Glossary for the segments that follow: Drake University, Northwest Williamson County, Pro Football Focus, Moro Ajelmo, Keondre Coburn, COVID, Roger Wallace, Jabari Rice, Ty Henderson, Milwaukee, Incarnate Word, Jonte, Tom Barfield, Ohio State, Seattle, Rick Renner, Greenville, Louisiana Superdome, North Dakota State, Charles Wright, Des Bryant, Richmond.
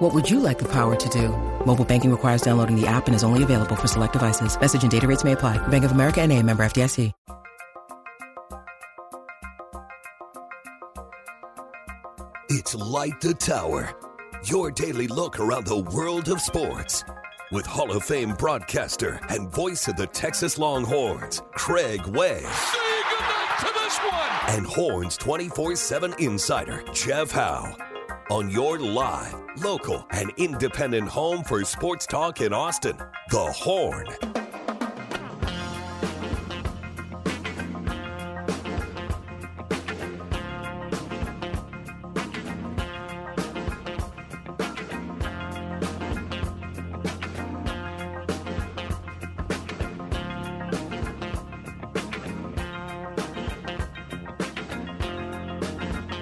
What would you like the power to do? Mobile banking requires downloading the app and is only available for select devices. Message and data rates may apply. Bank of America N.A., member FDIC. It's Light the Tower, your daily look around the world of sports, with Hall of Fame broadcaster and voice of the Texas Longhorns, Craig Way. Say goodnight to this one! And Horns 24/7 insider, Jeff Howe. On your live, local, and independent home for sports talk in Austin, The Horn.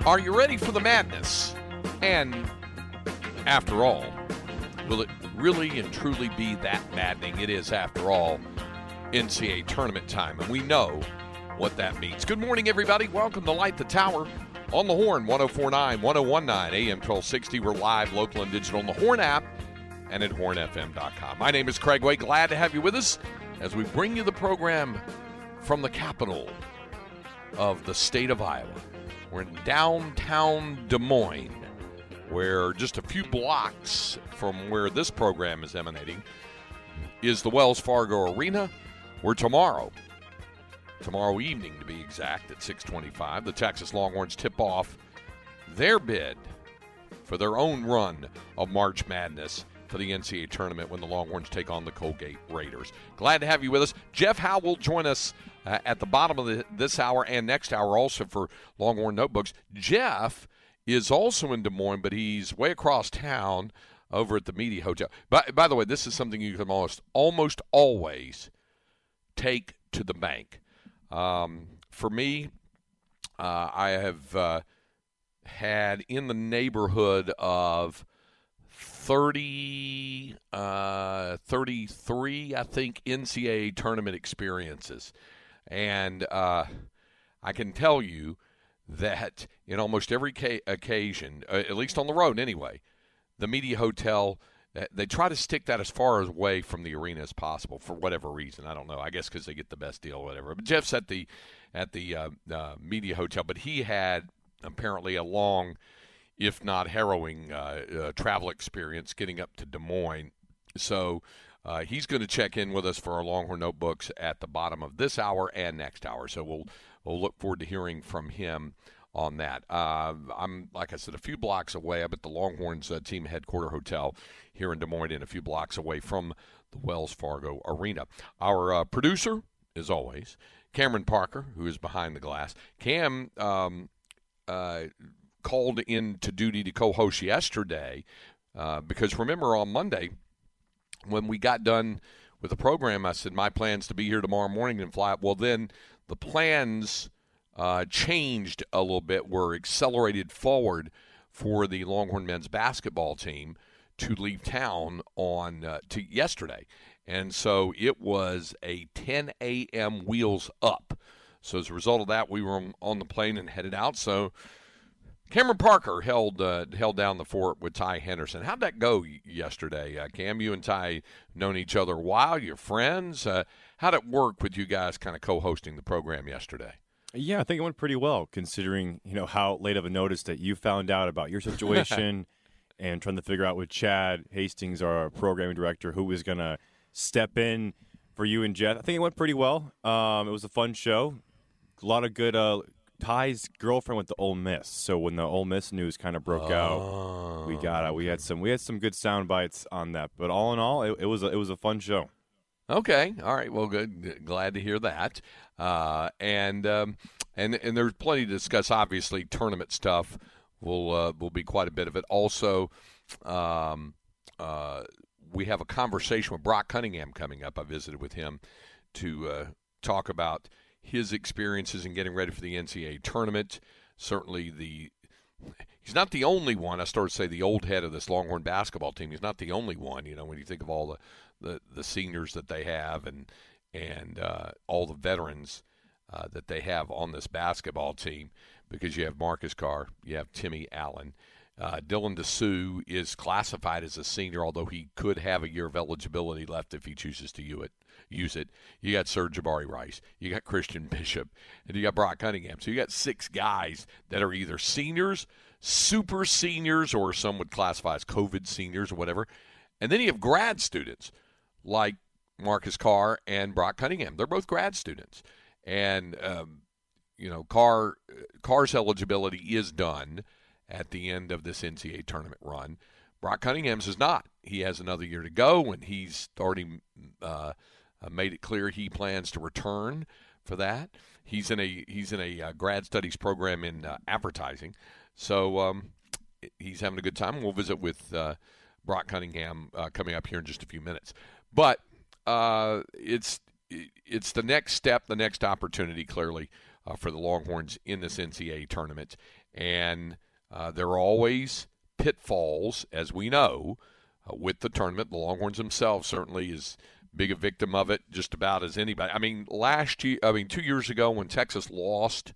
Are you ready for the madness? And after all, will it really and truly be that maddening? It is, after all, NCAA tournament time, and we know what that means. Good morning, everybody. Welcome to Light the Tower on the Horn, 104.9, 101.9, AM 1260. We're live, local, and digital on the Horn app and at hornfm.com. My name is Craig Way. Glad to have you with us as we bring you the program from the capital of the state of Iowa. We're in downtown Des Moines, where just a few blocks from where this program is emanating is the Wells Fargo Arena, where tomorrow evening to be exact at 6:25, the Texas Longhorns tip off their bid for their own run of March Madness for the NCAA tournament when the Longhorns take on the Colgate Raiders. Glad to have you with us. Jeff Howe will join us at the bottom of this hour and next hour also for Longhorn Notebooks. Jeff is also in Des Moines, but he's way across town over at the Media Hotel. By the way, this is something you can almost always take to the bank. For me, I have had in the neighborhood of 33, I think, NCAA tournament experiences. And I can tell you that in almost every occasion, at least on the road anyway, the Media Hotel, they try to stick that as far away from the arena as possible for whatever reason. I don't know. I guess because they get the best deal or whatever. But Jeff's at the Media Hotel, but he had apparently a long, if not harrowing, travel experience getting up to Des Moines. So he's going to check in with us for our Longhorn Notebooks at the bottom of this hour and next hour. So we'll look forward to hearing from him on that. I'm, like I said, a few blocks away. I'm at the Longhorns team headquarter hotel here in Des Moines and a few blocks away from the Wells Fargo Arena. Our producer, as always, Cameron Parker, who is behind the glass. Cam called in to duty to co-host yesterday because, remember, on Monday when we got done with the program, I said my plan's to be here tomorrow morning and fly up. Well, then the plans changed a little bit, were accelerated forward for the Longhorn men's basketball team to leave town on to yesterday. And so it was a 10 a.m. wheels up. So as a result of that, we were on the plane and headed out. So Cameron Parker held down the fort with Ty Henderson. How'd that go yesterday, Cam? You and Ty known each other a while. You're friends. How'd it work with you guys kind of co-hosting the program yesterday? Yeah, I think it went pretty well considering, how late of a notice that you found out about your situation and trying to figure out with Chad Hastings, our programming director, who was going to step in for you and Jeff. I think it went pretty well. It was a fun show. A lot of good Ty's girlfriend went to Ole Miss, so when the Ole Miss news kind of broke out, we had some good sound bites on that. But all in all, it was a fun show. Okay, all right, well, good, glad to hear that. And there's plenty to discuss. Obviously, tournament stuff will be quite a bit of it. Also, we have a conversation with Brock Cunningham coming up. I visited with him to talk about his experiences in getting ready for the NCAA tournament. Certainly he's not the only one. I started to say the old head of this Longhorn basketball team. He's not the only one, you know, when you think of all the seniors that they have and all the veterans that they have on this basketball team, because you have Marcus Carr, you have Timmy Allen. Dylan DeSue is classified as a senior, although he could have a year of eligibility left if he chooses to use it. You got Sir Jabari Rice. You got Christian Bishop. And you got Brock Cunningham. So you got six guys that are either seniors, super seniors, or some would classify as COVID seniors or whatever. And then you have grad students like Marcus Carr and Brock Cunningham. They're both grad students. And, you know, Carr's eligibility is done at the end of this NCAA tournament run. Brock Cunningham's is not. He has another year to go, and he's already made it clear he plans to return for that. He's in a grad studies program in advertising, so he's having a good time. We'll visit with Brock Cunningham coming up here in just a few minutes. But it's the next step, the next opportunity, clearly, for the Longhorns in this NCAA tournament, and there are always pitfalls, as we know, with the tournament. The Longhorns themselves certainly is big a victim of it, just about as anybody. I mean, 2 years ago when Texas lost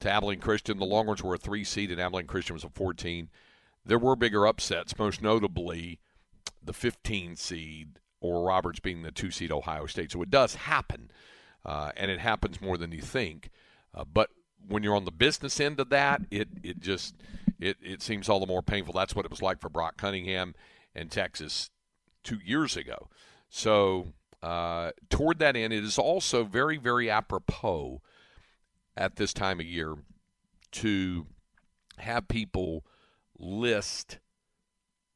to Abilene Christian, the Longhorns were a 3 seed and Abilene Christian was a 14. There were bigger upsets, most notably the 15 seed or Roberts being the 2 seed Ohio State. So it does happen, and it happens more than you think, but when you're on the business end of that, it seems all the more painful. That's what it was like for Brock Cunningham and Texas 2 years ago. So toward that end, it is also very, very apropos at this time of year to have people list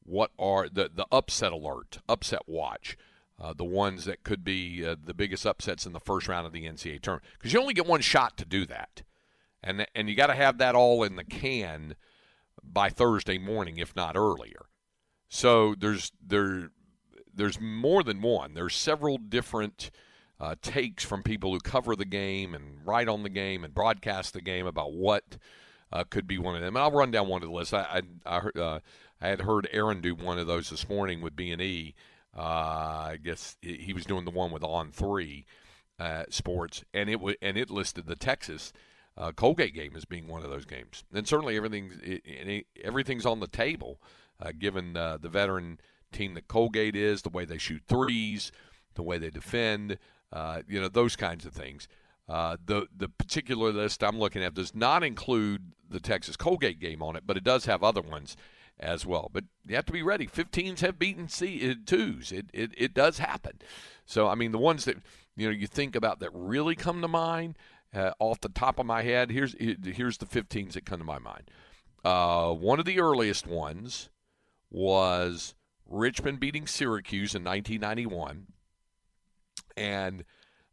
what are the upset alert, upset watch, the ones that could be the biggest upsets in the first round of the NCAA tournament. Because you only get one shot to do that. And you got to have that all in the can by Thursday morning, if not earlier. So there's more than one. There's several different takes from people who cover the game and write on the game and broadcast the game about what could be one of them. And I'll run down one of the lists. I had heard Aaron do one of those this morning with B&E. I guess he was doing the one with On 3 Sports, and it listed the Texas Colgate game as being one of those games. And certainly everything's on the table, given the veteran team that Colgate is, the way they shoot threes, the way they defend, you know, those kinds of things. The particular list I'm looking at does not include the Texas Colgate game on it, but it does have other ones as well. But you have to be ready. 15s have beaten 2s. It does happen. So, I mean, the ones that, you know, you think about that really come to mind, off the top of my head, here's the 15s that come to my mind. One of the earliest ones was Richmond beating Syracuse in 1991. And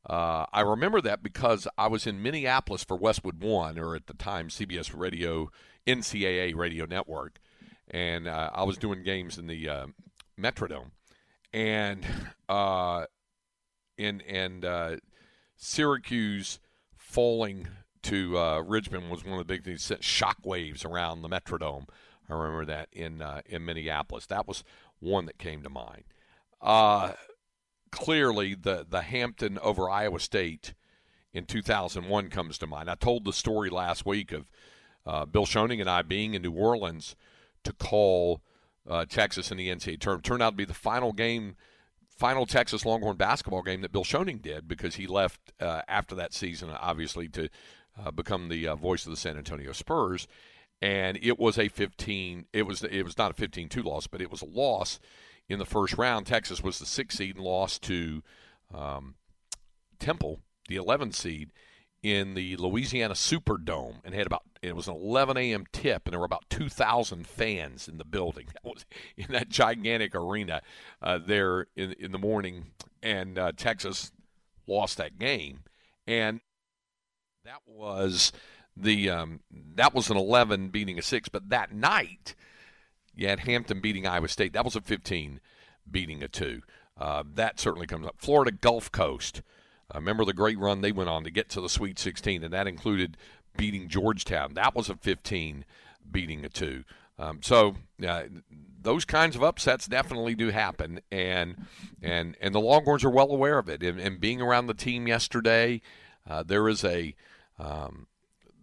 I remember that because I was in Minneapolis for Westwood One, or at the time CBS Radio, NCAA Radio Network. And I was doing games in the Metrodome. And Syracuse falling to Richmond was one of the big things. Sent shockwaves around the Metrodome. I remember that in Minneapolis. That was one that came to mind. Clearly, the Hampton over Iowa State in 2001 comes to mind. I told the story last week of Bill Schoening and I being in New Orleans to call Texas in the NCAA tournament. Turned out to be the final Texas Longhorn basketball game that Bill Schoening did, because he left after that season, obviously, to become the voice of the San Antonio Spurs. And it was a 15 – it was not a 15-2 loss, but it was a loss in the first round. Texas was the 6th seed and lost to Temple, the 11th seed, in the Louisiana Superdome, and it was an 11 a.m. tip, and there were about 2,000 fans in the building. That was in that gigantic arena there in the morning, and Texas lost that game, and that was an 11 beating a 6. But that night, you had Hampton beating Iowa State. That was a 15 beating a 2. That certainly comes up. Florida Gulf Coast Remember the great run they went on to get to the Sweet 16, and that included beating Georgetown. That was a 15 beating a 2. So those kinds of upsets definitely do happen, and the Longhorns are well aware of it. And being around the team yesterday, there is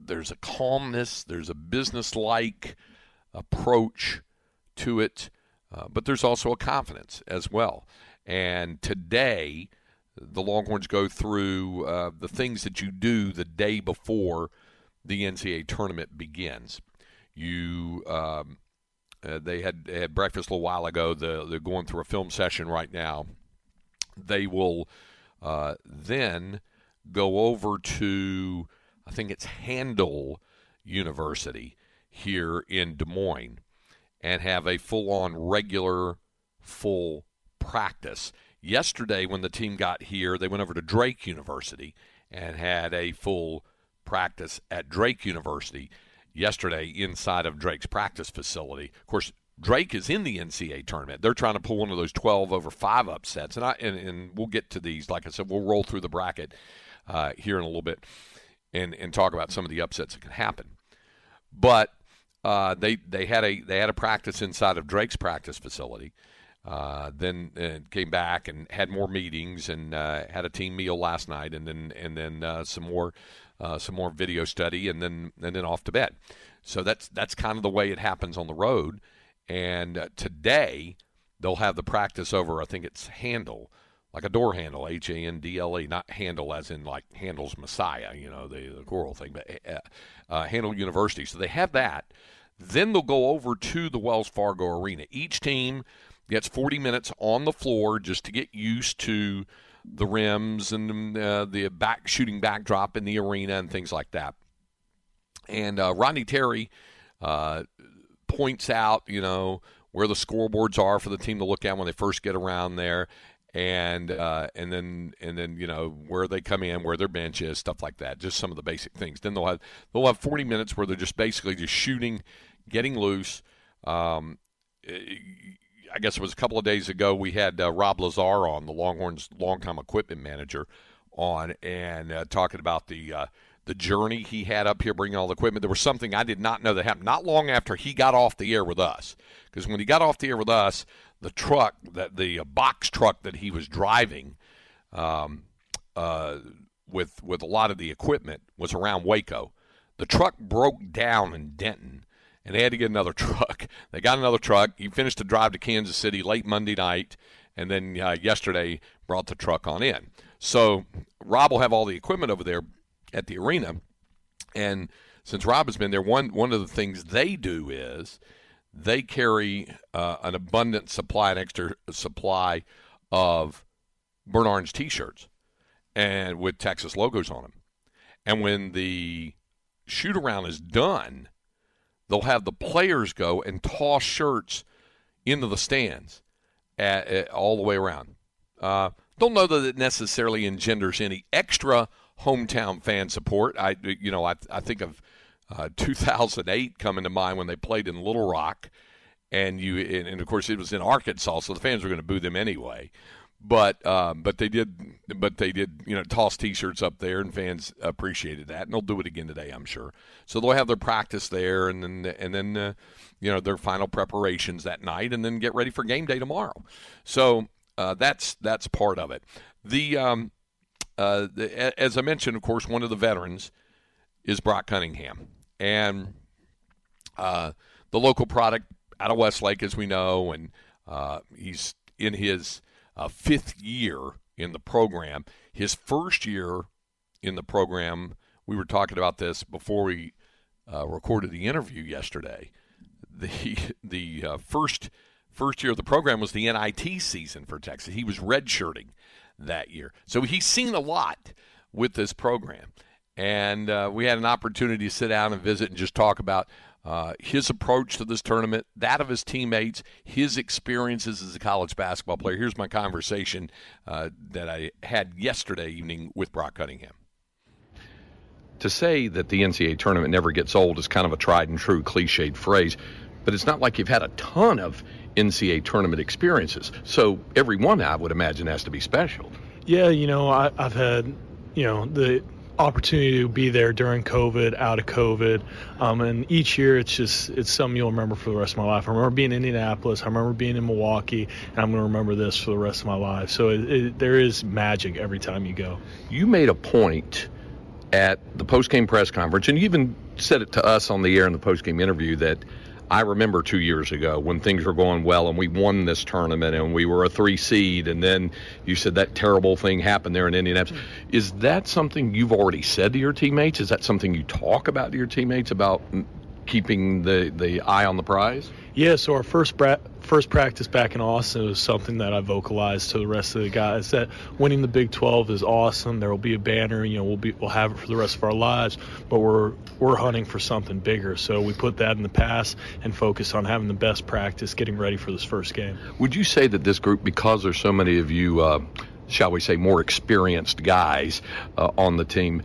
there's a calmness, there's a business-like approach to it, but there's also a confidence as well. And today, the Longhorns go through the things that you do the day before the NCAA tournament begins. They had breakfast a little while ago. They're going through a film session right now. They will then go over to, I think it's Handel University here in Des Moines, and have a full-on regular full practice. Yesterday when the team got here, they went over to Drake University and had a full practice at Drake University yesterday inside of Drake's practice facility. Of course, Drake is in the NCAA tournament. They're trying to pull one of those 12/5 upsets, and we'll get to these. Like I said, we'll roll through the bracket here in a little bit and talk about some of the upsets that can happen. But they had a practice inside of Drake's practice facility. Then came back and had more meetings and had a team meal last night, and then some more video study, and then off to bed. So that's kind of the way it happens on the road. And today they'll have the practice over. I think it's Handel, like a door handle, Handle, not handle as in like Handel's Messiah, the choral thing, but Handel University. So they have that. Then they'll go over to the Wells Fargo Arena. Each team gets 40 minutes on the floor just to get used to the rims and the shooting backdrop in the arena and things like that. And Rodney Terry points out, where the scoreboards are for the team to look at when they first get around there, and then where they come in, where their bench is, stuff like that. Just some of the basic things. Then they'll have 40 minutes where they're just basically just shooting, getting loose. I guess it was a couple of days ago we had Rob Lazar on, the Longhorns' longtime equipment manager, on and talking about the journey he had up here bringing all the equipment. There was something I did not know that happened not long after he got off the air with us, because when he got off the air with us, the truck, the box truck that he was driving with a lot of the equipment was around Waco. The truck broke down in Denton, and they had to get another truck. They got another truck. He finished the drive to Kansas City late Monday night, and then yesterday brought the truck on in. So Rob will have all the equipment over there at the arena. And since Rob has been there, one of the things they do is they carry an abundant supply, an extra supply of burnt orange T-shirts and with Texas logos on them. And when the shoot-around is done, they'll have the players go and toss shirts into the stands all the way around. Don't know that it necessarily engenders any extra hometown fan support. I think of 2008 coming to mind when they played in Little Rock, and of course it was in Arkansas, so the fans were going to boo them anyway. But they did toss T-shirts up there, and fans appreciated that, and they'll do it again today, I'm sure. So they'll have their practice there, and then their final preparations that night, and then get ready for game day tomorrow. So that's part of it. As I mentioned, of course, one of the veterans is Brock Cunningham, and the local product out of Westlake, as we know, and he's in his fifth year in the program. His first year in the program, we were talking about this before we recorded the interview yesterday. The first year of the program was the NIT season for Texas. He was redshirting that year, so he's seen a lot with this program. And we had an opportunity to sit down and visit and just talk about his approach to this tournament, that of his teammates, his experiences as a college basketball player. Here's my conversation that I had yesterday evening with Brock Cunningham. To say that the NCAA tournament never gets old is kind of a tried and true cliched phrase, but it's not like you've had a ton of NCAA tournament experiences. So every one, I would imagine, has to be special. Yeah, you know, I've had, you know, the opportunity to be there during COVID, out of COVID, and each year it's something you'll remember for the rest of my life. I remember being in Indianapolis, I remember being in Milwaukee, and I'm going to remember this for the rest of my life. So there is magic every time you go. You made a point at the post-game press conference, and you even said it to us on the air in the post-game interview, that I remember 2 years ago when things were going well and we won this tournament and we were a 3 seed, and then you said that terrible thing happened there in Indianapolis. Is that something you've already said to your teammates? Is that something you talk about to your teammates about keeping the eye on the prize? Yeah, so our first practice back in Austin was something that I vocalized to the rest of the guys, that winning the Big 12 is awesome. There will be a banner, you know, we'll have it for the rest of our lives, but we're hunting for something bigger. So we put that in the past and focus on having the best practice, getting ready for this first game. Would you say that this group, because there's so many of you, shall we say, more experienced guys on the team,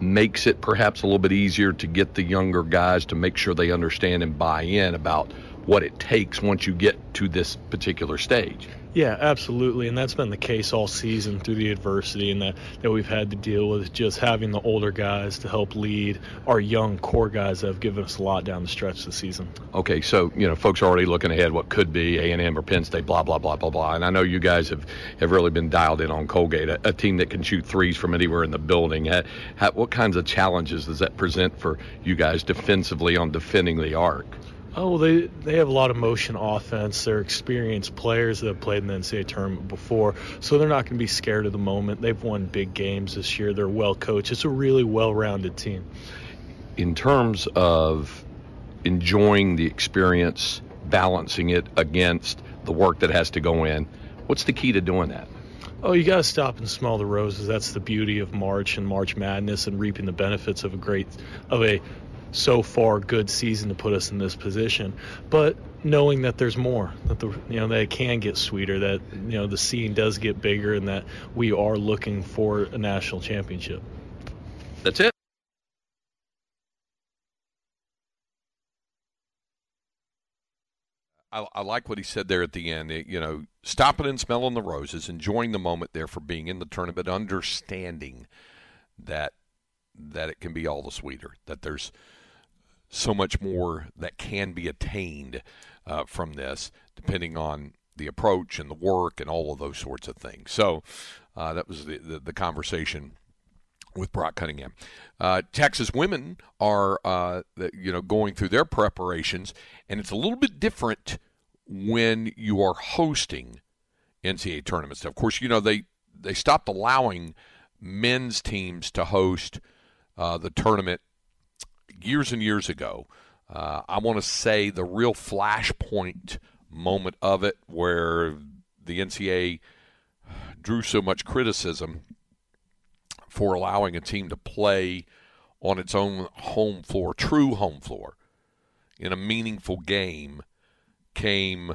makes it perhaps a little bit easier to get the younger guys to make sure they understand and buy in about what it takes once you get to this particular stage? Yeah, absolutely, and that's been the case all season through the adversity and that we've had to deal with, just having the older guys to help lead our young core guys that have given us a lot down the stretch this season. Okay, so, you know, folks are already looking ahead what could be A&M or Penn State, blah, blah, blah, blah, blah, and I know you guys have really been dialed in on Colgate, a team that can shoot threes from anywhere in the building. What kinds of challenges does that present for you guys defensively on defending the arc? Oh, well, they have a lot of motion offense. They're experienced players that have played in the NCAA tournament before, so they're not going to be scared of the moment. They've won big games this year. They're well coached. It's a really well-rounded team. In terms of enjoying the experience, balancing it against the work that has to go in, what's the key to doing that? Oh, you got to stop and smell the roses. That's the beauty of March and March Madness and reaping the benefits of a so far good season to put us in this position, but knowing that there's more, that they can get sweeter, that the scene does get bigger, and that we are looking for a national championship. That's it. I like what he said there at the end. Stopping and smelling the roses, enjoying the moment there for being in the tournament, understanding that it can be all the sweeter, that there's so much more that can be attained from this, depending on the approach and the work and all of those sorts of things. So that was the conversation with Brock Cunningham. Texas women are going through their preparations, and it's a little bit different when you are hosting NCAA tournaments. Of course, they stopped allowing men's teams to host the tournament years and years ago. I want to say the real flashpoint moment of it, where the NCAA drew so much criticism for allowing a team to play on its own home floor, true home floor, in a meaningful game, came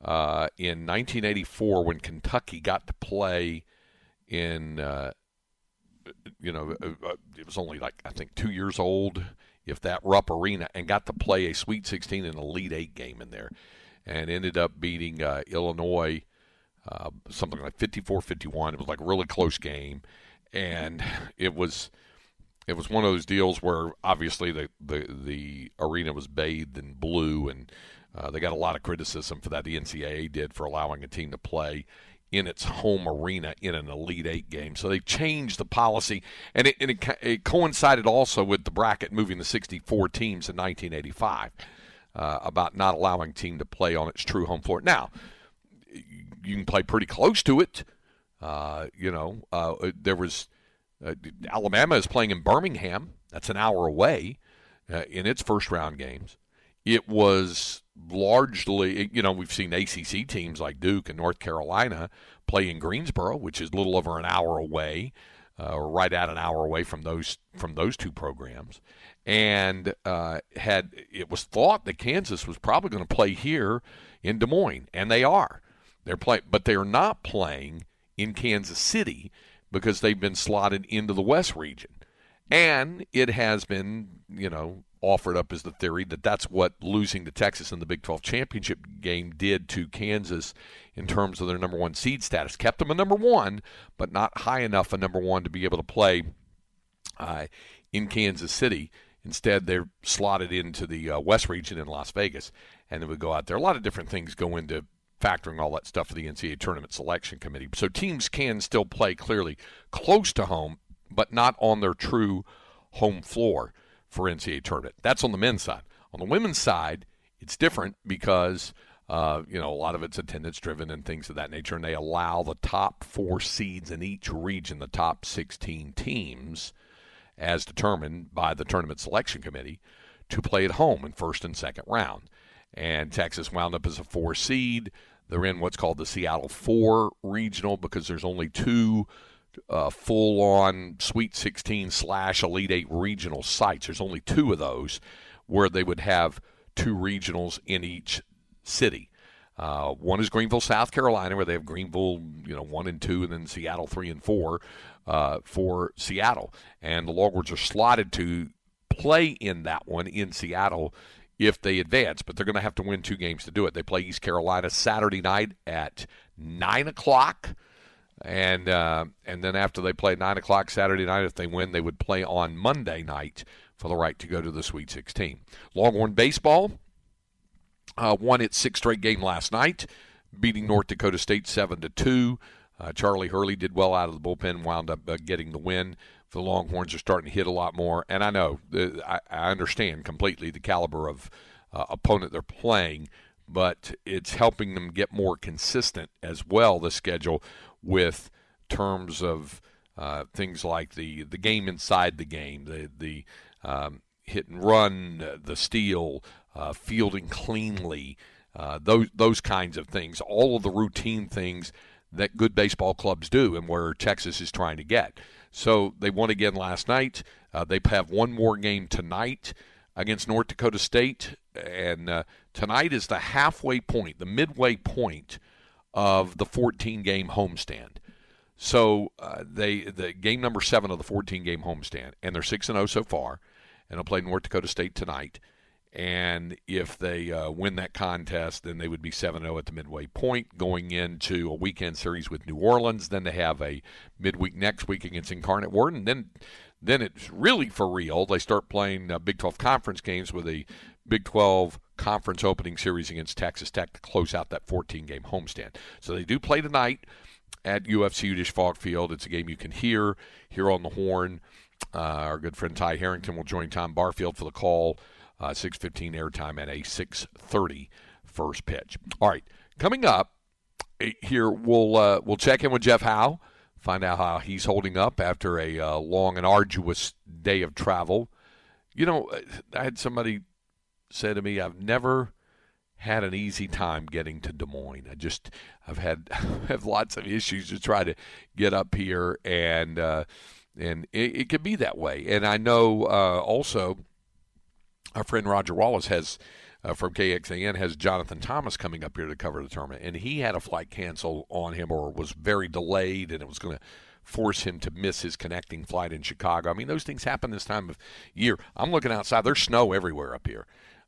in 1984 when Kentucky got to play in it was only like, I think, 2 years old, if that, Rupp Arena, and got to play a Sweet 16 and Elite 8 game in there, and ended up beating Illinois something like 54-51. It was like a really close game, and it was one of those deals where obviously the arena was bathed in blue, and they got a lot of criticism for that. The NCAA did, for allowing a team to play in its home arena in an Elite Eight game. So they changed the policy, and it coincided also with the bracket moving the 64 teams in 1985, about not allowing team to play on its true home floor. Now, you can play pretty close to it. There was Alabama is playing in Birmingham. That's an hour away in its first round games. It was largely, we've seen ACC teams like Duke and North Carolina play in Greensboro, which is a little over an hour away, or right at an hour away from those two programs. And it was thought that Kansas was probably going to play here in Des Moines, and they are. But they are not playing in Kansas City because they've been slotted into the West region. And it has been, offered up as the theory that's what losing to Texas in the Big 12 championship game did to Kansas in terms of their number one seed status. Kept them a number one, but not high enough a number one to be able to play in Kansas City. Instead, they're slotted into the West region in Las Vegas, and they would go out there. A lot of different things go into factoring all that stuff for the NCAA Tournament Selection Committee. So teams can still play clearly close to home, but not on their true home floor for NCAA Tournament. That's on the men's side. On the women's side, it's different because, a lot of it's attendance-driven and things of that nature, and they allow the top four seeds in each region, the top 16 teams, as determined by the Tournament Selection Committee, to play at home in first and second round. And Texas wound up as a four seed. They're in what's called the Seattle 4 regional because there's only two full-on Sweet 16 / Elite 8 regional sites. There's only two of those where they would have two regionals in each city. One is Greenville, South Carolina, where they have Greenville, 1 and 2, and then Seattle 3 and 4 for Seattle. And the Longhorns are slotted to play in that one in Seattle if they advance, but they're going to have to win two games to do it. They play East Carolina Saturday night at 9 o'clock, and then after they play 9 o'clock Saturday night, if they win, they would play on Monday night for the right to go to the Sweet 16. Longhorn baseball won its sixth straight game last night, beating North Dakota State 7-2. Charlie Hurley did well out of the bullpen, wound up getting the win. The Longhorns are starting to hit a lot more, and I know, I understand completely the caliber of opponent they're playing, but it's helping them get more consistent as well, the schedule, with terms of things like the game inside the game, the hit and run, the steal, fielding cleanly, those kinds of things, all of the routine things that good baseball clubs do and where Texas is trying to get. So they won again last night. They have one more game tonight against North Dakota State. And tonight is the halfway point, the midway point of the 14-game homestand. So the game number 7 of the 14-game homestand. And they're 6-0 so far. And they'll play North Dakota State tonight. And if they win that contest, then they would be 7-0 at the midway point, going into a weekend series with New Orleans. Then they have a midweek next week against Incarnate Word. And then it's really for real. They start playing Big 12 conference games with a Big 12 conference opening series against Texas Tech to close out that 14-game homestand. So they do play tonight at UFC Udish Fogg Field. It's a game you can hear here on the Horn. Our good friend Ty Harrington will join Tom Barfield for the call. 6:15 airtime and a 6:30 first pitch. All right, coming up here, we'll check in with Jeff Howe, find out how he's holding up after a long and arduous day of travel. I had somebody say to me, I've never had an easy time getting to Des Moines. I have lots of issues to try to get up here, and it could be that way. And I know also, our friend Roger Wallace from KXAN has Jonathan Thomas coming up here to cover the tournament, and he had a flight canceled on him or was very delayed, and it was going to force him to miss his connecting flight in Chicago. I mean, those things happen this time of year. I'm looking outside. There's snow everywhere up here.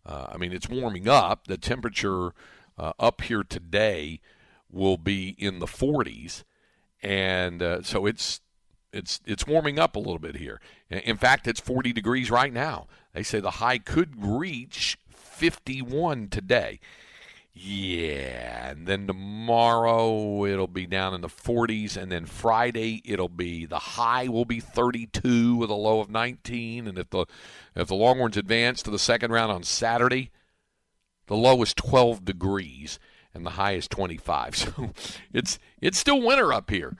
It's warming up. The temperature up here today will be in the 40s, and so it's warming up a little bit here. In fact, it's 40 degrees right now. They say the high could reach 51 today. Yeah, and then tomorrow it'll be down in the 40s, and then Friday the high will be 32 with a low of 19, and if the Longhorns advance to the second round on Saturday, the low is 12 degrees. And the high is 25, so it's still winter up here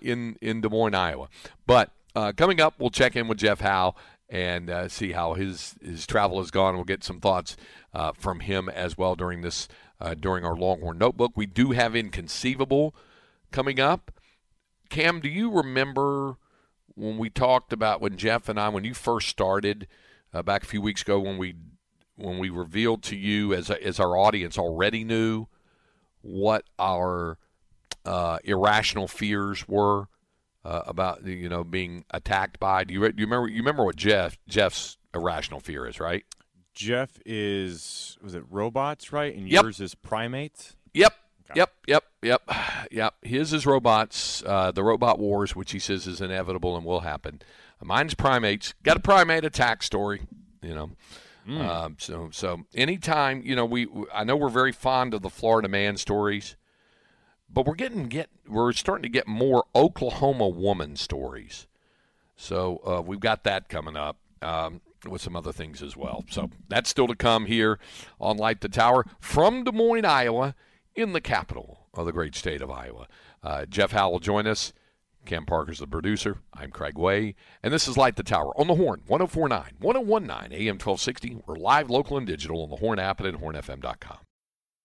in Des Moines, Iowa. But coming up, we'll check in with Jeff Howe and see how his travel has gone. We'll get some thoughts from him as well during our Longhorn Notebook. We do have Inconceivable coming up. Cam, do you remember when we talked about when Jeff and I, when you first started back a few weeks ago, when we revealed to you as our audience already knew what our irrational fears were about being attacked by. Do you remember what Jeff's irrational fear is, right? Jeff is, was it robots, right? And yep. Yours is primates? Yep. Okay. Yep. His is robots, the robot wars, which he says is inevitable and will happen. Mine's primates. Got a primate attack story, you know. So anytime, you know, I know we're very fond of the Florida man stories, but we're starting to get more Oklahoma woman stories. So we've got that coming up with some other things as well. So that's still to come here on Light the Tower from Des Moines, Iowa, in the capital of the great state of Iowa. Jeff Howe will join us. Cam Parker's the producer. I'm Craig Way, and this is Light the Tower on the Horn, 104.9, 101.9 AM 1260. We're live, local, and digital on the Horn app and at hornfm.com.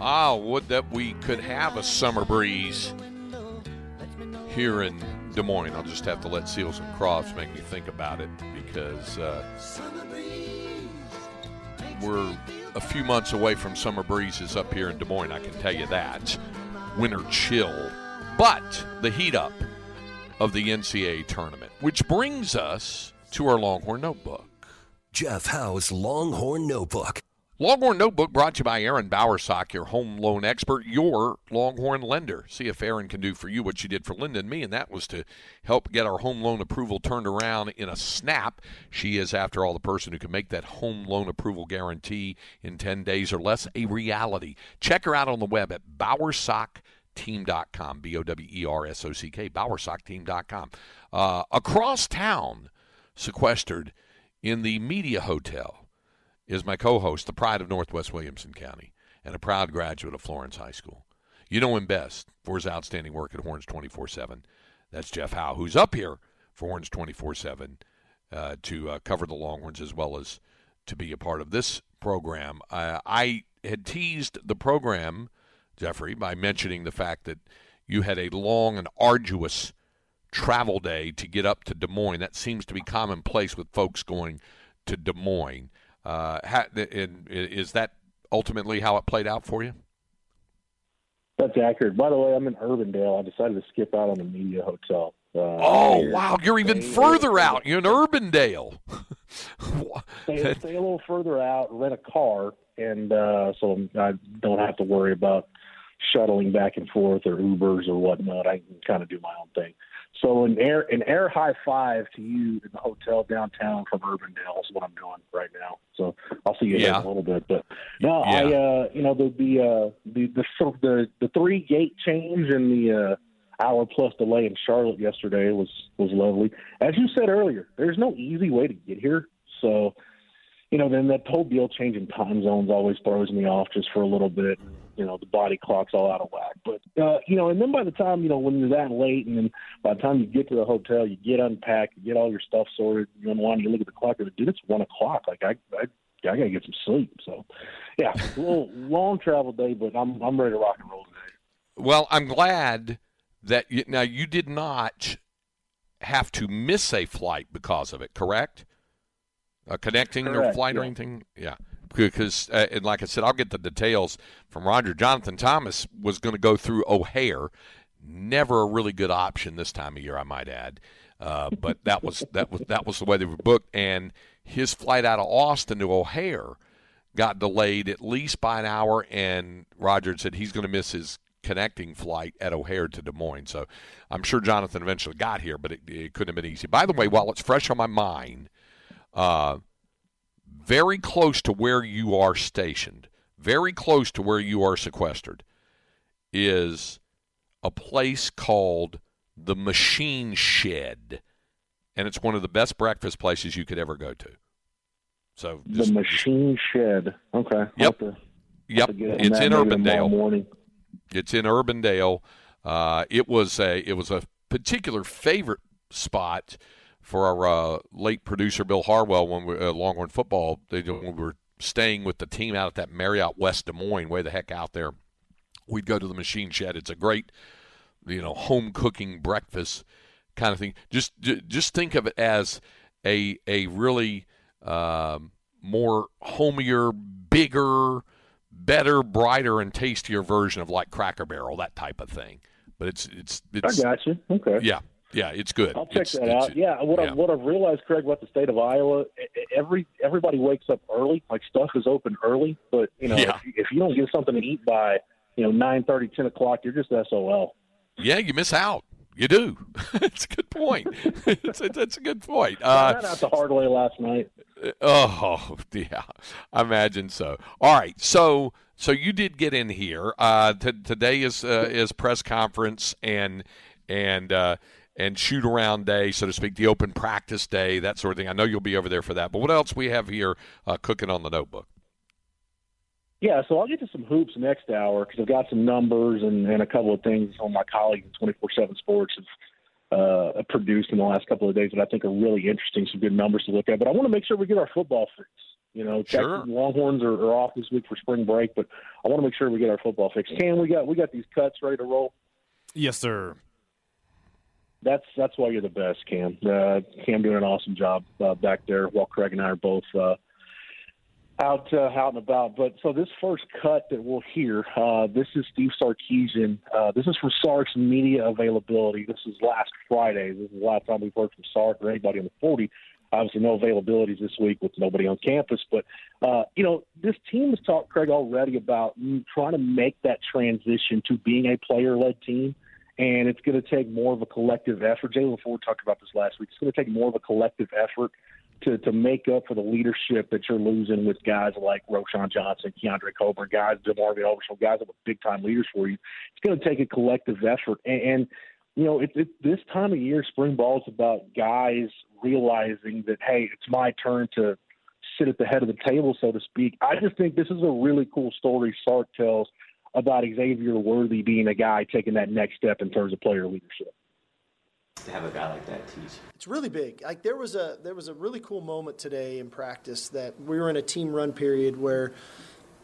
Ah, would that we could have a summer breeze here in Des Moines. I'll just have to let Seals and Crofts make me think about it, because we're a few months away from summer breezes up here in Des Moines, I can tell you that. Winter chill. But the heat up of the NCAA tournament, which brings us to our Longhorn Notebook. Jeff Howe's Longhorn Notebook. Longhorn Notebook brought to you by Aaron Bowersock, your home loan expert, your Longhorn lender. See if Aaron can do for you what you did for Linda and me, and that was to help get our home loan approval turned around in a snap. She is, after all, the person who can make that home loan approval guarantee in 10 days or less a reality. Check her out on the web at bowersockteam.com, B-O-W-E-R-S-O-C-K, bowersockteam.com. Across town, sequestered in the media hotel, is my co-host, the pride of Northwest Williamson County, and a proud graduate of Florence High School. You know him best for his outstanding work at Horns 24/7. That's Jeff Howe, who's up here for Horns 24/7 to cover the Longhorns, as well as to be a part of this program. I had teased the program, Jeffrey, by mentioning the fact that you had a long and arduous travel day to get up to Des Moines. That seems to be commonplace with folks going to Des Moines. Is that ultimately how it played out for you? That's accurate. By the way, I'm in Urbandale. I decided to skip out on the media hotel. Wow. You're even further out. You're in Urbandale. Stay a little further out, rent a car, and so I don't have to worry about shuttling back and forth or Ubers or whatnot. I can kind of do my own thing. So an air high five to you in the hotel downtown from Urbandale is what I'm doing right now. So I'll see you in a little bit. But no, yeah. The 3-gate change and the hour plus delay in Charlotte yesterday was lovely. As you said earlier, there's no easy way to get here. So, you know, then that whole deal changing time zones always throws me off just for a little bit. You know, the body clock's all out of whack. But, you know, and then by the time, you know, when you're that late, and then by the time you get to the hotel, you get unpacked, you get all your stuff sorted, you unwind, you look at the clock, and like, dude, it's 1 o'clock. Like, I got to get some sleep. So, yeah, a little long travel day, but I'm ready to rock and roll today. Well, I'm glad that you did not have to miss a flight because of it, correct? Connecting your flight or anything? Yeah. Because, and like I said, I'll get the details from Roger. Jonathan Thomas was going to go through O'Hare. Never a really good option this time of year, I might add. But that was the way they were booked. And his flight out of Austin to O'Hare got delayed at least by an hour. And Roger said he's going to miss his connecting flight at O'Hare to Des Moines. So I'm sure Jonathan eventually got here, but it couldn't have been easy. By the way, while it's fresh on my mind, very close to where you are stationed, very close to where you are sequestered, is a place called the Machine Shed and it's one of the best breakfast places you could ever go to. So the Machine Shed. Okay. Yep. Yep. It's in Urbandale. It's in Urbandale. It was a particular favorite spot for our late producer Bill Harwell when we Longhorn football. When we were staying with the team out at that Marriott West Des Moines, way the heck out there, we'd go to the Machine Shed. It's a great, home cooking breakfast kind of thing. Just think of it as a really more homier, bigger, better, brighter, and tastier version of like Cracker Barrel, that type of thing. But it's I got you. Okay. Yeah, it's good. I'll check that out. Yeah, what I've realized, Craig, about the state of Iowa, everybody wakes up early. Like stuff is open early, but if you don't get something to eat by 9:30, 10 o'clock, you're just SOL. Yeah, you miss out. You do. It's a good point. That's a good point. I got out the hard way last night. Oh, yeah. I imagine so. All right. So you did get in here. Today is press conference and shoot around day, so to speak, the open practice day, that sort of thing. I know you'll be over there for that. But what else we have here cooking on the notebook? Yeah, so I'll get to some hoops next hour because I've got some numbers and a couple of things on my colleagues at 24/7 Sports have produced in the last couple of days that I think are really interesting, some good numbers to look at. But I want to make sure we get our football fix. Sure. Texas Longhorns are off this week for spring break, but I want to make sure we get our football fix. Cam, we got these cuts ready to roll? Yes, sir. That's why you're the best, Cam. Cam doing an awesome job back there while Craig and I are both out and about. But so this first cut that we'll hear, this is Steve Sarkisian. This is from Sark's media availability. This is last Friday. This is the last time we've heard from Sark or anybody on the 40. Obviously, no availabilities this week with nobody on campus. But, this team has talked, Craig, already about trying to make that transition to being a player-led team, and it's going to take more of a collective effort. Jalen Ford talked about this last week. It's going to take more of a collective effort to make up for the leadership that you're losing with guys like Roshon Johnson, Keondre Coburn, guys, DeMarvin Overshaw, guys that were big-time leaders for you. It's going to take a collective effort. And this time of year, spring ball is about guys realizing that, hey, it's my turn to sit at the head of the table, so to speak. I just think this is a really cool story Sark tells about Xavier Worthy being a guy taking that next step in terms of player leadership. To have a guy like that teach. It's really big. Like there was a really cool moment today in practice that we were in a team run period where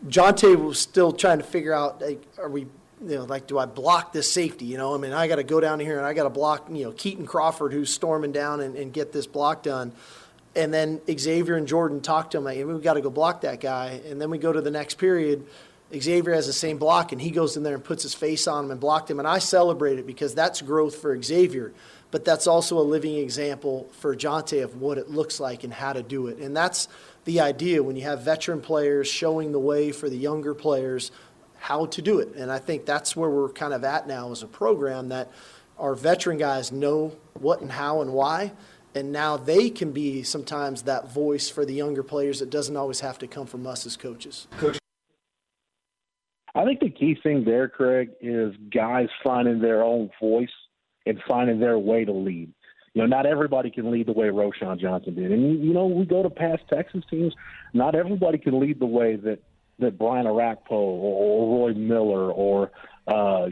Jonte was still trying to figure out, like, are we, do I block this safety? I got to go down here and I got to block, Keaton Crawford, who's storming down and get this block done. And then Xavier and Jordan talked to him, like, we've got to go block that guy. And then we go to the next period. Xavier has the same block, and he goes in there and puts his face on him and blocked him. And I celebrate it because that's growth for Xavier. But that's also a living example for Jonte of what it looks like and how to do it. And that's the idea when you have veteran players showing the way for the younger players how to do it. And I think that's where we're kind of at now as a program, that our veteran guys know what and how and why. And now they can be sometimes that voice for the younger players that doesn't always have to come from us as coaches. Coach. I think the key thing there, Craig, is guys finding their own voice and finding their way to lead. Not everybody can lead the way Roshon Johnson did. And, we go to past Texas teams, not everybody can lead the way that Brian Arakpo or Roy Miller or, a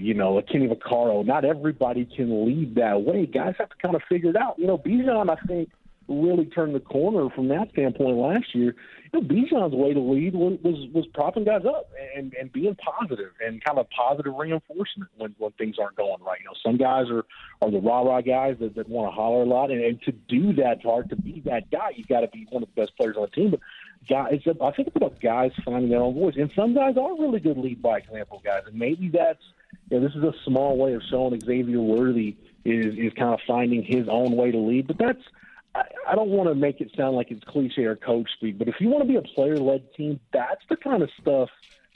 Kenny Vaccaro. Not everybody can lead that way. Guys have to kind of figure it out. Bijan, I think, really turned the corner from that standpoint last year. Bijan's way to lead was propping guys up and being positive and kind of positive reinforcement when things aren't going right. Some guys are the rah-rah guys that want to holler a lot, and to do that's hard. To be that guy, you got to be one of the best players on the team. But guys, I think it's about guys finding their own voice, and some guys are really good lead by example guys, and maybe that's this is a small way of showing Xavier Worthy is kind of finding his own way to lead, but that's. I don't want to make it sound like it's cliche or coach speak, but if you want to be a player-led team, that's the kind of stuff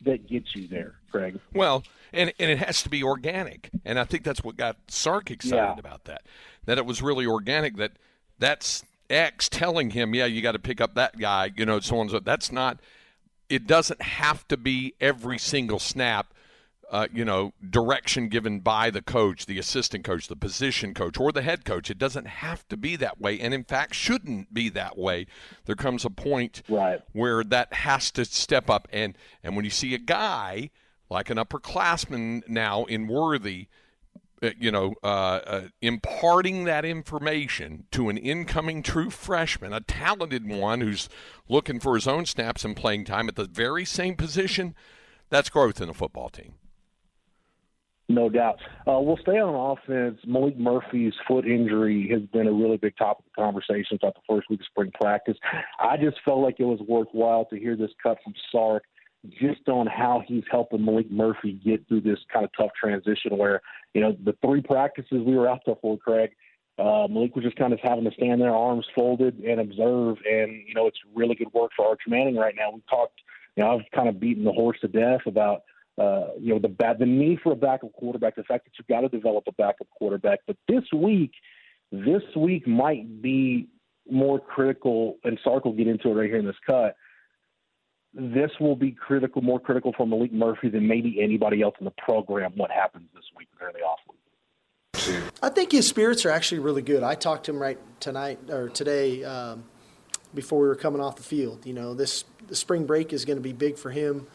that gets you there, Craig. Well, and it has to be organic, and I think that's what got Sark excited about that it was really organic, that's X telling him, you got to pick up that guy, so on and so. That's not – it doesn't have to be every single snap direction given by the coach, the assistant coach, the position coach, or the head coach. It doesn't have to be that way, and in fact shouldn't be that way. There comes a point where that has to step up. And when you see a guy like an upperclassman now in Worthy, imparting that information to an incoming true freshman, a talented one who's looking for his own snaps and playing time at the very same position, that's growth in a football team. No doubt. We'll stay on offense. Malik Murphy's foot injury has been a really big topic of conversation throughout the first week of spring practice. I just felt like it was worthwhile to hear this cut from Sark just on how he's helping Malik Murphy get through this kind of tough transition where, you know, the three practices we were out there for, Craig, Malik was just kind of having to stand there, arms folded, and observe. And, you know, it's really good work for Arch Manning right now. We talked, you know, I've kind of beaten the horse to death about, the need for a backup quarterback, the fact that you've got to develop a backup quarterback. But this week might be more critical, and Sark will get into it right here in this cut. This will be critical, more critical for Malik Murphy than maybe anybody else in the program, what happens this week during the off week. I think his spirits are actually really good. I talked to him today, before we were coming off the field. You know, the spring break is going to be big for him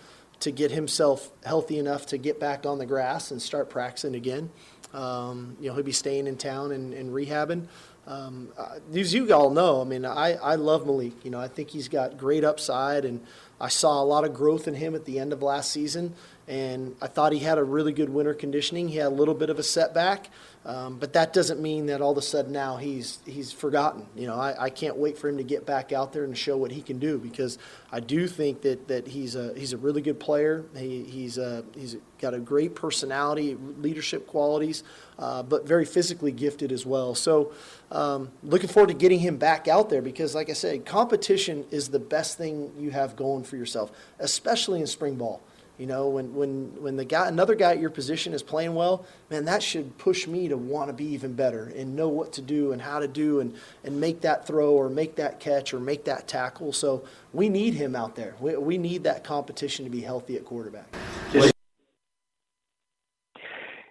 to get himself healthy enough to get back on the grass and start practicing again. He'll be staying in town and rehabbing. As you all know, I mean, I love Malik. You know, I think he's got great upside, and I saw a lot of growth in him at the end of last season, and I thought he had a really good winter conditioning. He had a little bit of a setback, but that doesn't mean that all of a sudden now he's forgotten. You know, I can't wait for him to get back out there and show what he can do, because I do think that he's a really good player. He's got a great personality, leadership qualities, but very physically gifted as well. So looking forward to getting him back out there, because, like I said, competition is the best thing you have going for yourself, especially in spring ball. You know, when another guy at your position is playing well, man, that should push me to want to be even better and know what to do and how to do and make that throw or make that catch or make that tackle. So we need him out there. We need that competition to be healthy at quarterback.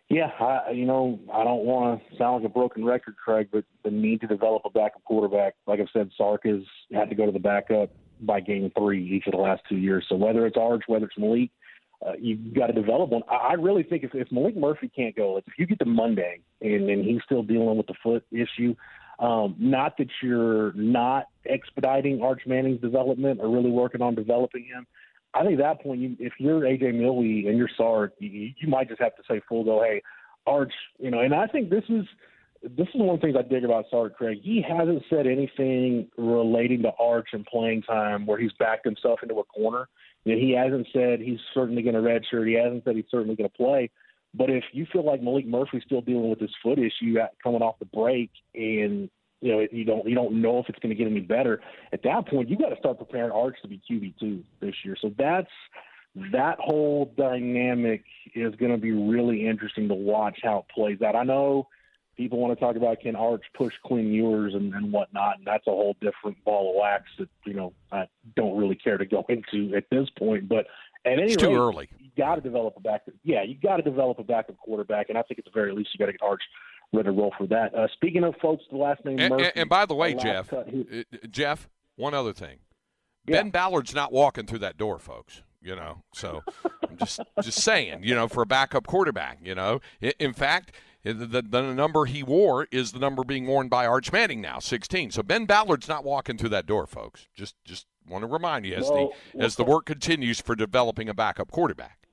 Yeah, I don't want to sound like a broken record, Craig, but the need to develop a backup quarterback, like I've said, Sark has had to go to the backup by game three each of the last 2 years. So whether it's Arch, whether it's Malik, you've got to develop one. I really think if Malik Murphy can't go, if you get to Monday and he's still dealing with the foot issue, not that you're not expediting Arch Manning's development or really working on developing him, I think at that point, if you're A.J. Milley and you're Sark, you might just have to say full go, hey, Arch, you know, and I think this is one of the things I dig about Sark, Craig. He hasn't said anything relating to Arch and playing time where he's backed himself into a corner. He hasn't said he's certainly going to redshirt. He hasn't said he's certainly going to play. But if you feel like Malik Murphy's still dealing with his foot issue coming off the break, and you know you don't know if it's going to get any better, at that point you got to start preparing Arch to be QB2 this year. So that whole dynamic is going to be really interesting to watch how it plays out. I know people want to talk about can Arch push Quinn Ewers and whatnot, and that's a whole different ball of wax that, you know, I don't really care to go into at this point. But at any rate, it's too early. You got to develop a backup. Yeah, you got to develop a backup quarterback, and I think at the very least you got to get Arch ready to roll for that. Speaking of folks, the last name Murphy. And by the way, Jeff, one other thing. Yeah. Ben Ballard's not walking through that door, folks. You know, so I'm just saying, you know, for a backup quarterback, you know, in fact. The number he wore is the number being worn by Arch Manning now, 16. So Ben Ballard's not walking through that door, folks. Just want to remind you as the work continues for developing a backup quarterback.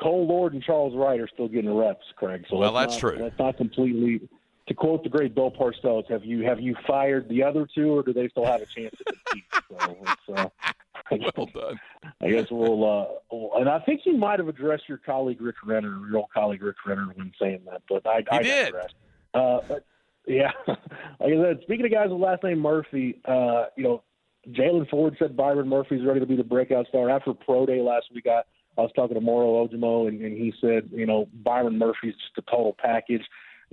Cole Lord and Charles Wright are still getting reps, Craig. So that's true. That's not completely. To quote the great Bill Parcells, have you fired the other two, or do they still have a chance to compete? So it's, well done. I guess we'll and I think you might have addressed your old colleague Rick Renner when saying that, but I did. But yeah, like I said, speaking of guys with last name Murphy, Jalen Ford said Byron Murphy's ready to be the breakout star. After pro day last week, I was talking to Moro Ojimo, and he said, you know, Byron Murphy's just a total package.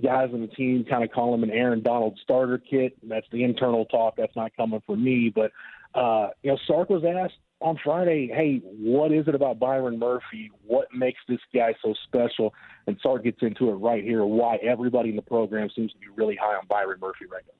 Guys on the team kind of call him an Aaron Donald starter kit. That's the internal talk. That's not coming from me, but. Sark was asked on Friday, hey, what is it about Byron Murphy? What makes this guy so special? And Sark gets into it right here, why everybody in the program seems to be really high on Byron Murphy right now.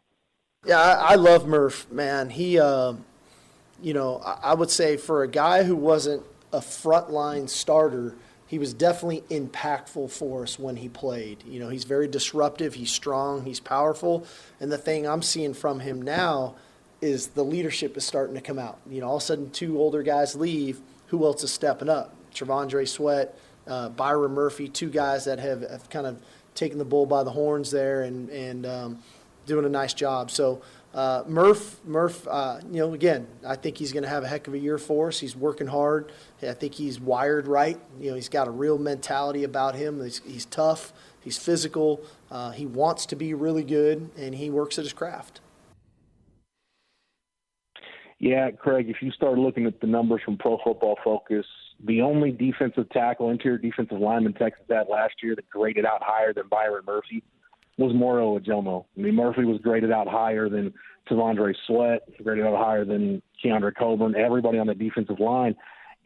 Yeah, I love Murph, man. He, you know, I would say for a guy who wasn't a frontline starter, he was definitely impactful for us when he played. You know, he's very disruptive, he's strong, he's powerful. And the thing I'm seeing from him now is the leadership is starting to come out. You know, all of a sudden two older guys leave. Who else is stepping up? Trevondre Sweat, Byron Murphy, two guys that have kind of taken the bull by the horns there and doing a nice job. So Murph, you know, again, I think he's going to have a heck of a year for us. He's working hard. I think he's wired right. You know, he's got a real mentality about him. He's tough. He's physical. He wants to be really good, and he works at his craft. Yeah, Craig, if you start looking at the numbers from Pro Football Focus, the only defensive tackle, interior defensive lineman Texas had last year that graded out higher than Byron Murphy was Moro Ajelmo. I mean, Murphy was graded out higher than Tavondre Sweat, graded out higher than Keondre Coburn, everybody on the defensive line.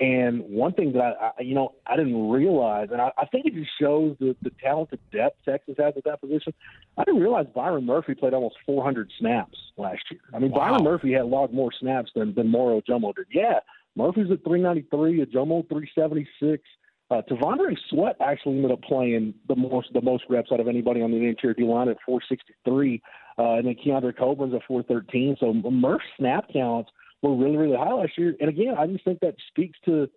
And one thing that I didn't realize, and I think it just shows the talented depth Texas has at that position. I didn't realize Byron Murphy played almost 400 snaps last year. I mean, wow. Byron Murphy had logged more snaps than Moro Ajelmo did. Yeah, Murphy's at 393, Ajelmo 376. Tavondre Sweat actually ended up playing the most reps out of anybody on the interior D line at 463, and then Keondre Coburn's at 413. So Murph's snap counts were really, really high last year. And again, I just think that speaks to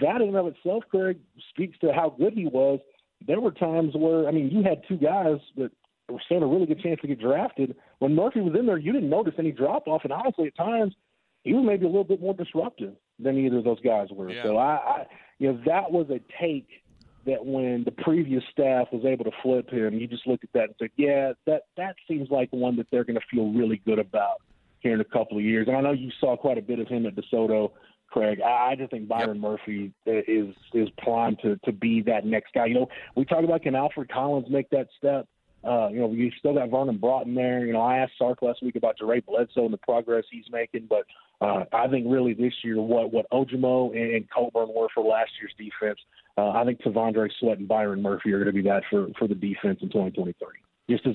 that in and of itself, Craig, speaks to how good he was. There were times where, I mean, you had two guys that were standing a really good chance to get drafted. When Murphy was in there, you didn't notice any drop-off. And honestly, at times, he was maybe a little bit more disruptive than either of those guys were. Yeah. So, that was a take that when the previous staff was able to flip him, you just looked at that and said, yeah, that seems like one that they're going to feel really good about here in a couple of years. And I know you saw quite a bit of him at DeSoto, Craig. I just think Byron Murphy is primed to be that next guy. You know, we talk about can Alfred Collins make that step? You know, you still got Vernon Broughton there. You know, I asked Sark last week about DeRay Bledsoe and the progress he's making, but I think really this year what Ojemo and Coburn were for last year's defense, I think Tavondre Sweat and Byron Murphy are going to be that for the defense in 2023. Just as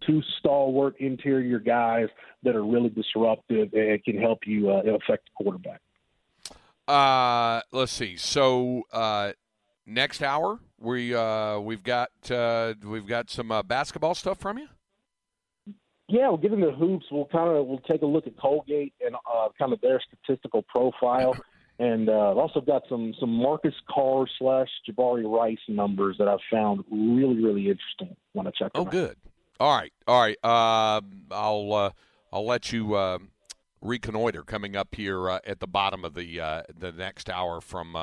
two stalwart interior guys that are really disruptive and can help you affect the quarterback. Let's see. So next hour we've got some basketball stuff from you. Yeah, we'll get into hoops. We'll take a look at Colgate and kind of their statistical profile. And I've also got some Marcus Carr / Jabari Rice numbers that I've found really, really interesting. Want to check them out. Oh, good. All right. I'll let you reconnoiter coming up here at the bottom of the next hour from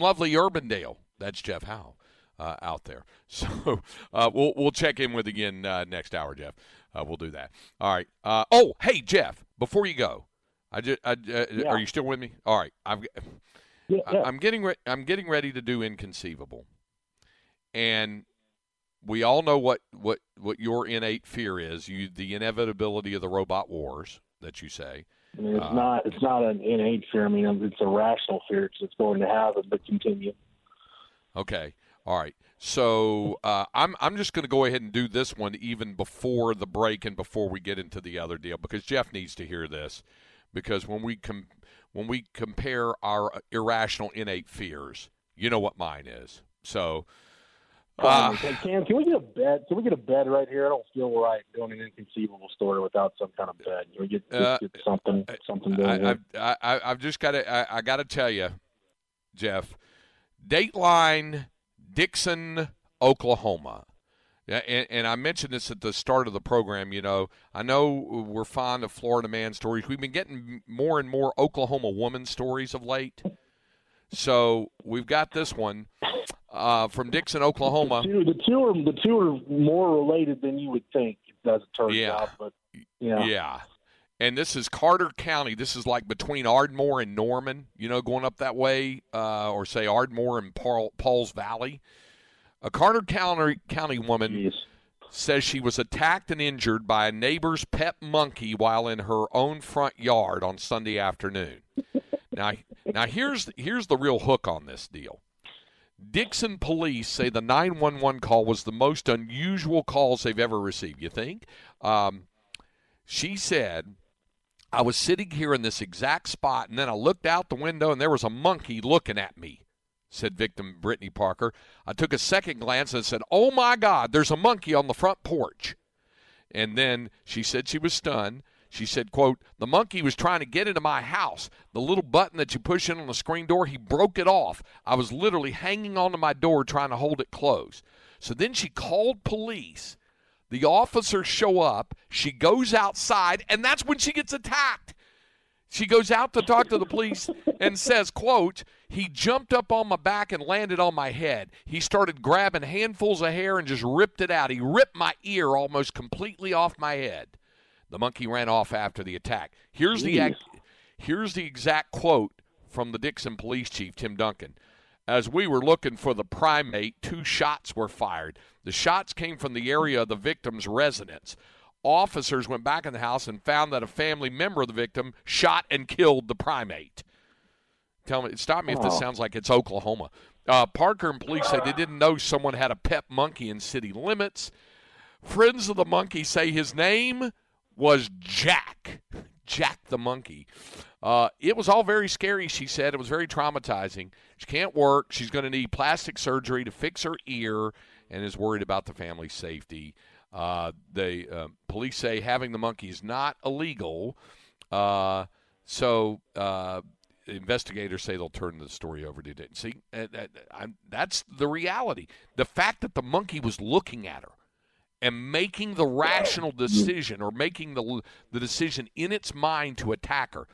lovely Urbandale. That's Jeff Howe out there. So we'll check in with again next hour, Jeff. We'll do that. All right. Oh, hey, Jeff, before you go. Are you still with me? All right, I'm getting ready to do Inconceivable, and we all know what your innate fear is. The inevitability of the robot wars that you say. I mean, it's not an innate fear. I mean, it's a rational fear. It's going to happen, but continue. Okay. All right. So I'm just going to go ahead and do this one even before the break and before we get into the other deal because Jeff needs to hear this. Because when we compare our irrational innate fears, you know what mine is. So, can we get a bet? Can we get a bet right here? I don't feel right doing an Inconceivable story without some kind of bet. Can we get something done? I've just got to. I got to tell you, Jeff. Dateline, Dixon, Oklahoma. Yeah, and I mentioned this at the start of the program, you know. I know we're fond of Florida man stories. We've been getting more and more Oklahoma woman stories of late. So we've got this one from Dixon, Oklahoma. The two are more related than you would think, as it turns out. But, yeah. And this is Carter County. This is like between Ardmore and Norman, you know, going up that way, or say Ardmore and Paul's Valley. A Carter County woman says she was attacked and injured by a neighbor's pet monkey while in her own front yard on Sunday afternoon. Now here's the real hook on this deal. Dixon police say the 911 call was the most unusual calls they've ever received. You think? She said, I was sitting here in this exact spot, and then I looked out the window, and there was a monkey looking at me, said victim Brittany Parker. I took a second glance and said, oh, my God, there's a monkey on the front porch. And then she said she was stunned. She said, quote, the monkey was trying to get into my house. The little button that you push in on the screen door, he broke it off. I was literally hanging onto my door trying to hold it closed. So then she called police. The officers show up, she goes outside, and that's when she gets attacked. She goes out to talk to the police and says, quote, he jumped up on my back and landed on my head. He started grabbing handfuls of hair and just ripped it out. He ripped my ear almost completely off my head. The monkey ran off after the attack. Here's the exact quote from the Dixon police chief, Tim Duncan. As we were looking for the primate, two shots were fired. The shots came from the area of the victim's residence. Officers went back in the house and found that a family member of the victim shot and killed the primate. Stop me if this sounds like it's Oklahoma. Parker and police say they didn't know someone had a pet monkey in city limits. Friends of the monkey say his name was Jack. Jack the monkey. It was all very scary, she said. It was very traumatizing. She can't work. She's going to need plastic surgery to fix her ear and is worried about the family's safety. The police say having the monkey is not illegal. So investigators say they'll turn the story over to Dixon. See, that's the reality. The fact that the monkey was looking at her and making the rational decision or making the decision in its mind to attack her,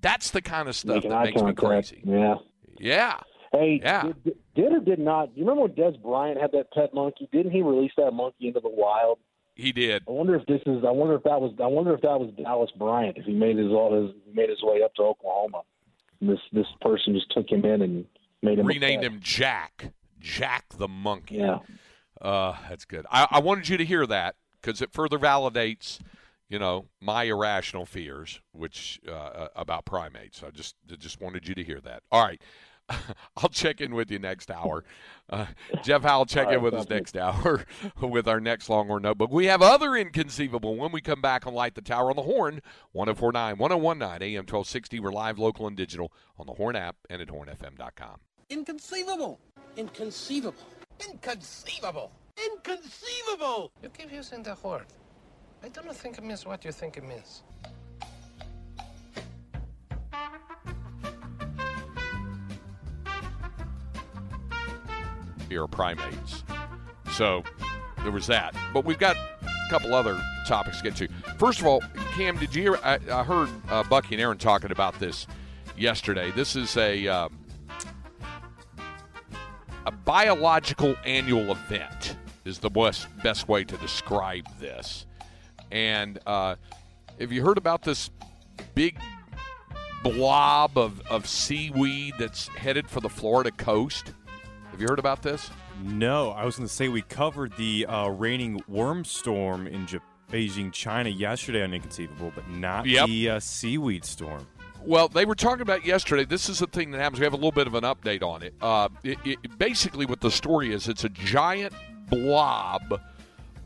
that's the kind of stuff that makes me crazy. Yeah. Yeah. Hey, yeah. Did or did not? You remember when Des Bryant had that pet monkey? Didn't he release that monkey into the wild? He did. I wonder if that was Dallas Bryant. If he made his way up to Oklahoma, and this person just took him in and made him renamed him Jack the monkey. Yeah, that's good. I wanted you to hear that because it further validates, my irrational fears, which about primates. I just wanted you to hear that. All right. I'll check in with you next hour. Jeff Howe will check in with us next hour with our next Longhorn Notebook. We have other inconceivable when we come back on Light the Tower on the Horn, 1049, 1019, AM 1260. We're live, local, and digital on the Horn app and at hornfm.com. Inconceivable. Inconceivable. Inconceivable. Inconceivable. You keep using the Horn. I don't think it means what you think it means. Are primates. So there was that. But we've got a couple other topics to get to. First of all, Cam, did you hear? I heard Bucky and Aaron talking about this yesterday. This is a biological annual event is the best way to describe this. And have you heard about this big blob of seaweed that's headed for the Florida coast? Have you heard about this? No, I was going to say we covered the raining worm storm in Beijing, China yesterday on Inconceivable, but not the seaweed storm. Well, they were talking about yesterday. This is the thing that happens. We have a little bit of an update on it. It basically, what the story is, it's a giant blob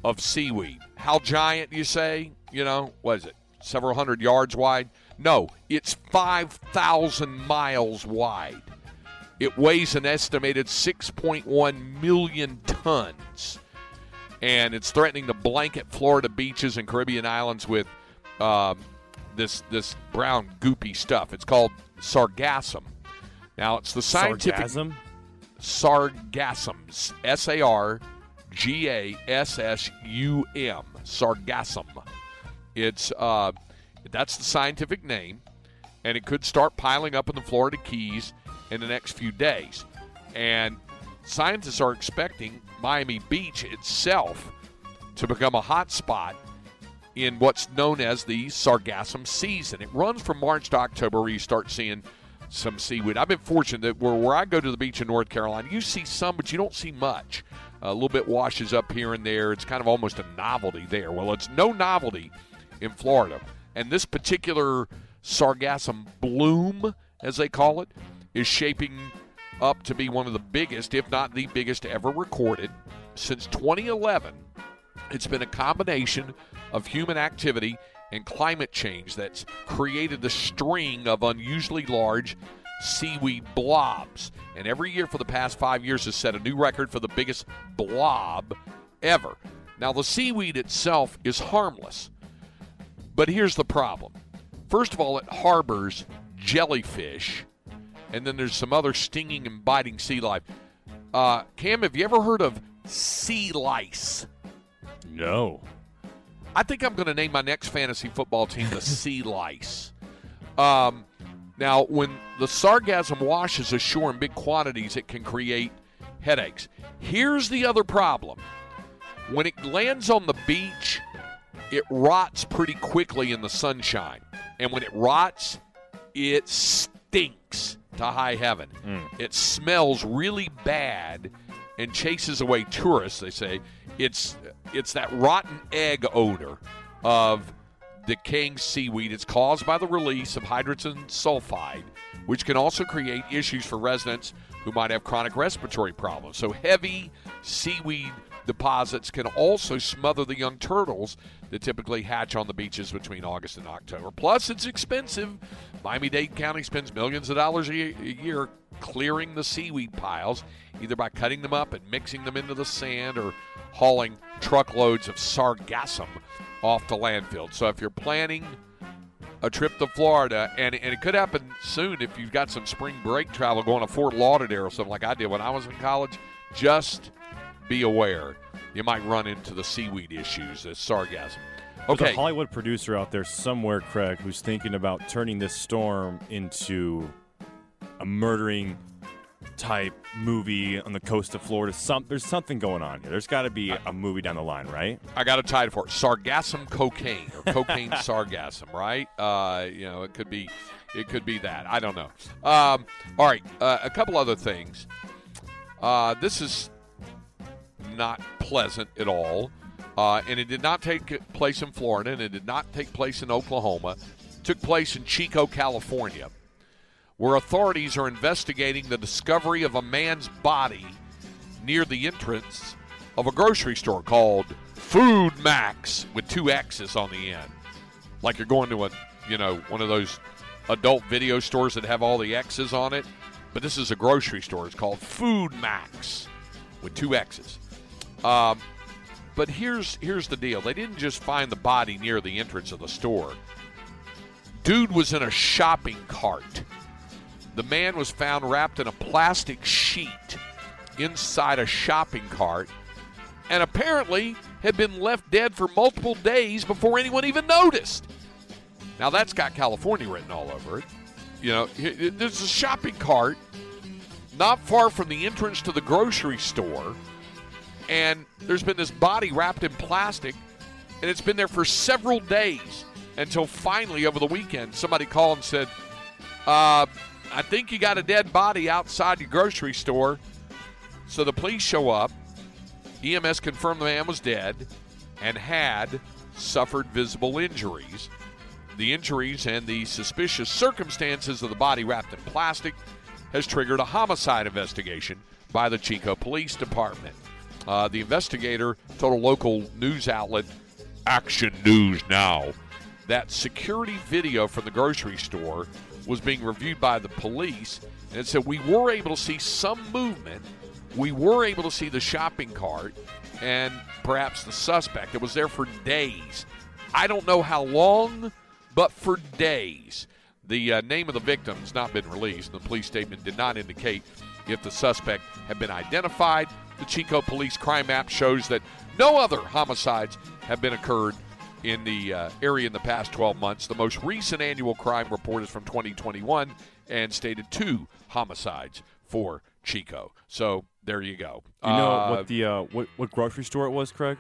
of seaweed. How giant, you say? What is it? Several hundred yards wide? No, it's 5,000 miles wide. It weighs an estimated 6.1 million tons, and it's threatening to blanket Florida beaches and Caribbean islands with this brown, goopy stuff. It's called sargassum. Now, it's the scientific... Sargassum? Sargassum. S-A-R-G-A-S-S-U-M. Sargassum. That's the scientific name, and it could start piling up in the Florida Keys in the next few days. And scientists are expecting Miami Beach itself to become a hot spot in what's known as the sargassum season. It runs from March to October where you start seeing some seaweed. I've been fortunate that where I go to the beach in North Carolina, you see some, but you don't see much. A little bit washes up here and there. It's kind of almost a novelty there. Well, it's no novelty in Florida. And this particular sargassum bloom as they call it, is shaping up to be one of the biggest, if not the biggest, ever recorded. Since 2011, it's been a combination of human activity and climate change that's created a string of unusually large seaweed blobs. And every year for the past 5 years has set a new record for the biggest blob ever. Now, the seaweed itself is harmless, but here's the problem. First of all, it harbors jellyfish, and then there's some other stinging and biting sea life. Cam, have you ever heard of sea lice? No. I think I'm going to name my next fantasy football team the Sea Lice. Now, when the sargassum washes ashore in big quantities, it can create headaches. Here's the other problem. When it lands on the beach, it rots pretty quickly in the sunshine. And when it rots, it stinks to high heaven. It smells really bad and chases away tourists, they say. It's that rotten egg odor of decaying seaweed. It's caused by the release of hydrogen sulfide, which can also create issues for residents who might have chronic respiratory problems. So heavy seaweed deposits can also smother the young turtles that typically hatch on the beaches between August and October. Plus, it's expensive. Miami-Dade County spends millions of dollars a year clearing the seaweed piles, either by cutting them up and mixing them into the sand or hauling truckloads of sargassum off to landfill. So if you're planning a trip to Florida, and it could happen soon if you've got some spring break travel going to Fort Lauderdale or something like I did when I was in college, just be aware. You might run into the seaweed issues, the sargassum. Okay. There's a Hollywood producer out there somewhere, Craig, who's thinking about turning this storm into a murdering type movie on the coast of Florida. There's something going on here. There's got to be a movie down the line, right? I got a title for it. Sargassum cocaine or cocaine sargassum, right? It could be that. I don't know. All right. A couple other things. This is not pleasant at all. And it did not take place in Florida, and it did not take place in Oklahoma. It took place in Chico, California, where authorities are investigating the discovery of a man's body near the entrance of a grocery store called Food Max with 2 X's on the end. Like you're going to one of those adult video stores that have all the X's on it, but this is a grocery store. It's called Food Max with 2 X's. But here's the deal. They didn't just find the body near the entrance of the store. Dude was in a shopping cart. The man was found wrapped in a plastic sheet inside a shopping cart and apparently had been left dead for multiple days before anyone even noticed. Now, that's got California written all over it. There's a shopping cart not far from the entrance to the grocery store, and there's been this body wrapped in plastic, and it's been there for several days until finally over the weekend somebody called and said, I think you got a dead body outside your grocery store. So the police show up. EMS confirmed the man was dead and had suffered visible injuries. The injuries and the suspicious circumstances of the body wrapped in plastic has triggered a homicide investigation by the Chico Police Department. The investigator told a local news outlet, Action News Now, that security video from the grocery store was being reviewed by the police, and said we were able to see some movement. We were able to see the shopping cart and perhaps the suspect. It was there for days. I don't know how long, but for days. The name of the victim has not been released. The police statement did not indicate if the suspect had been identified. The Chico Police Crime App shows that no other homicides have been occurred in the area in the past 12 months. The most recent annual crime report is from 2021 and stated 2 homicides for Chico. So there you go. You know what grocery store it was, Craig?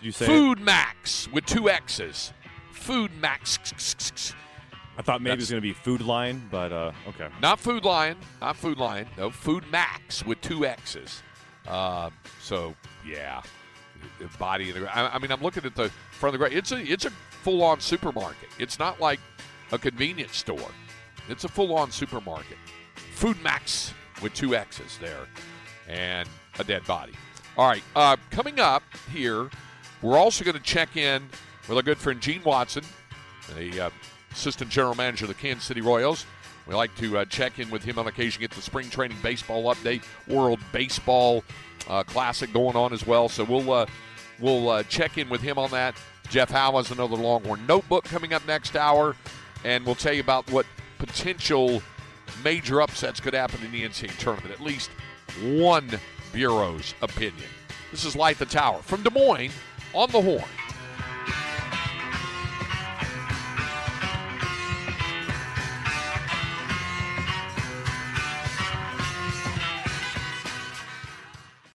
Did you say Food Max with 2 X's? Food Max. I thought maybe it was going to be Food Lion, but okay. Not Food Lion. No, Food Max with 2 X's. So yeah. Body. I'm looking at the front of the grocery. It's a full-on supermarket. It's not like a convenience store. It's a full-on supermarket. Food Max with two X's there and a dead body. All right, coming up here, we're also going to check in with our good friend Gene Watson, the assistant general manager of the Kansas City Royals. We like to check in with him on occasion, get the spring training baseball update, World Baseball Classic going on as well. So we'll check in with him on that. Jeff Howe has another Longhorn Notebook coming up next hour, and we'll tell you about what potential major upsets could happen in the NCAA tournament, at least one bureau's opinion. This is Light the Tower from Des Moines on the Horn.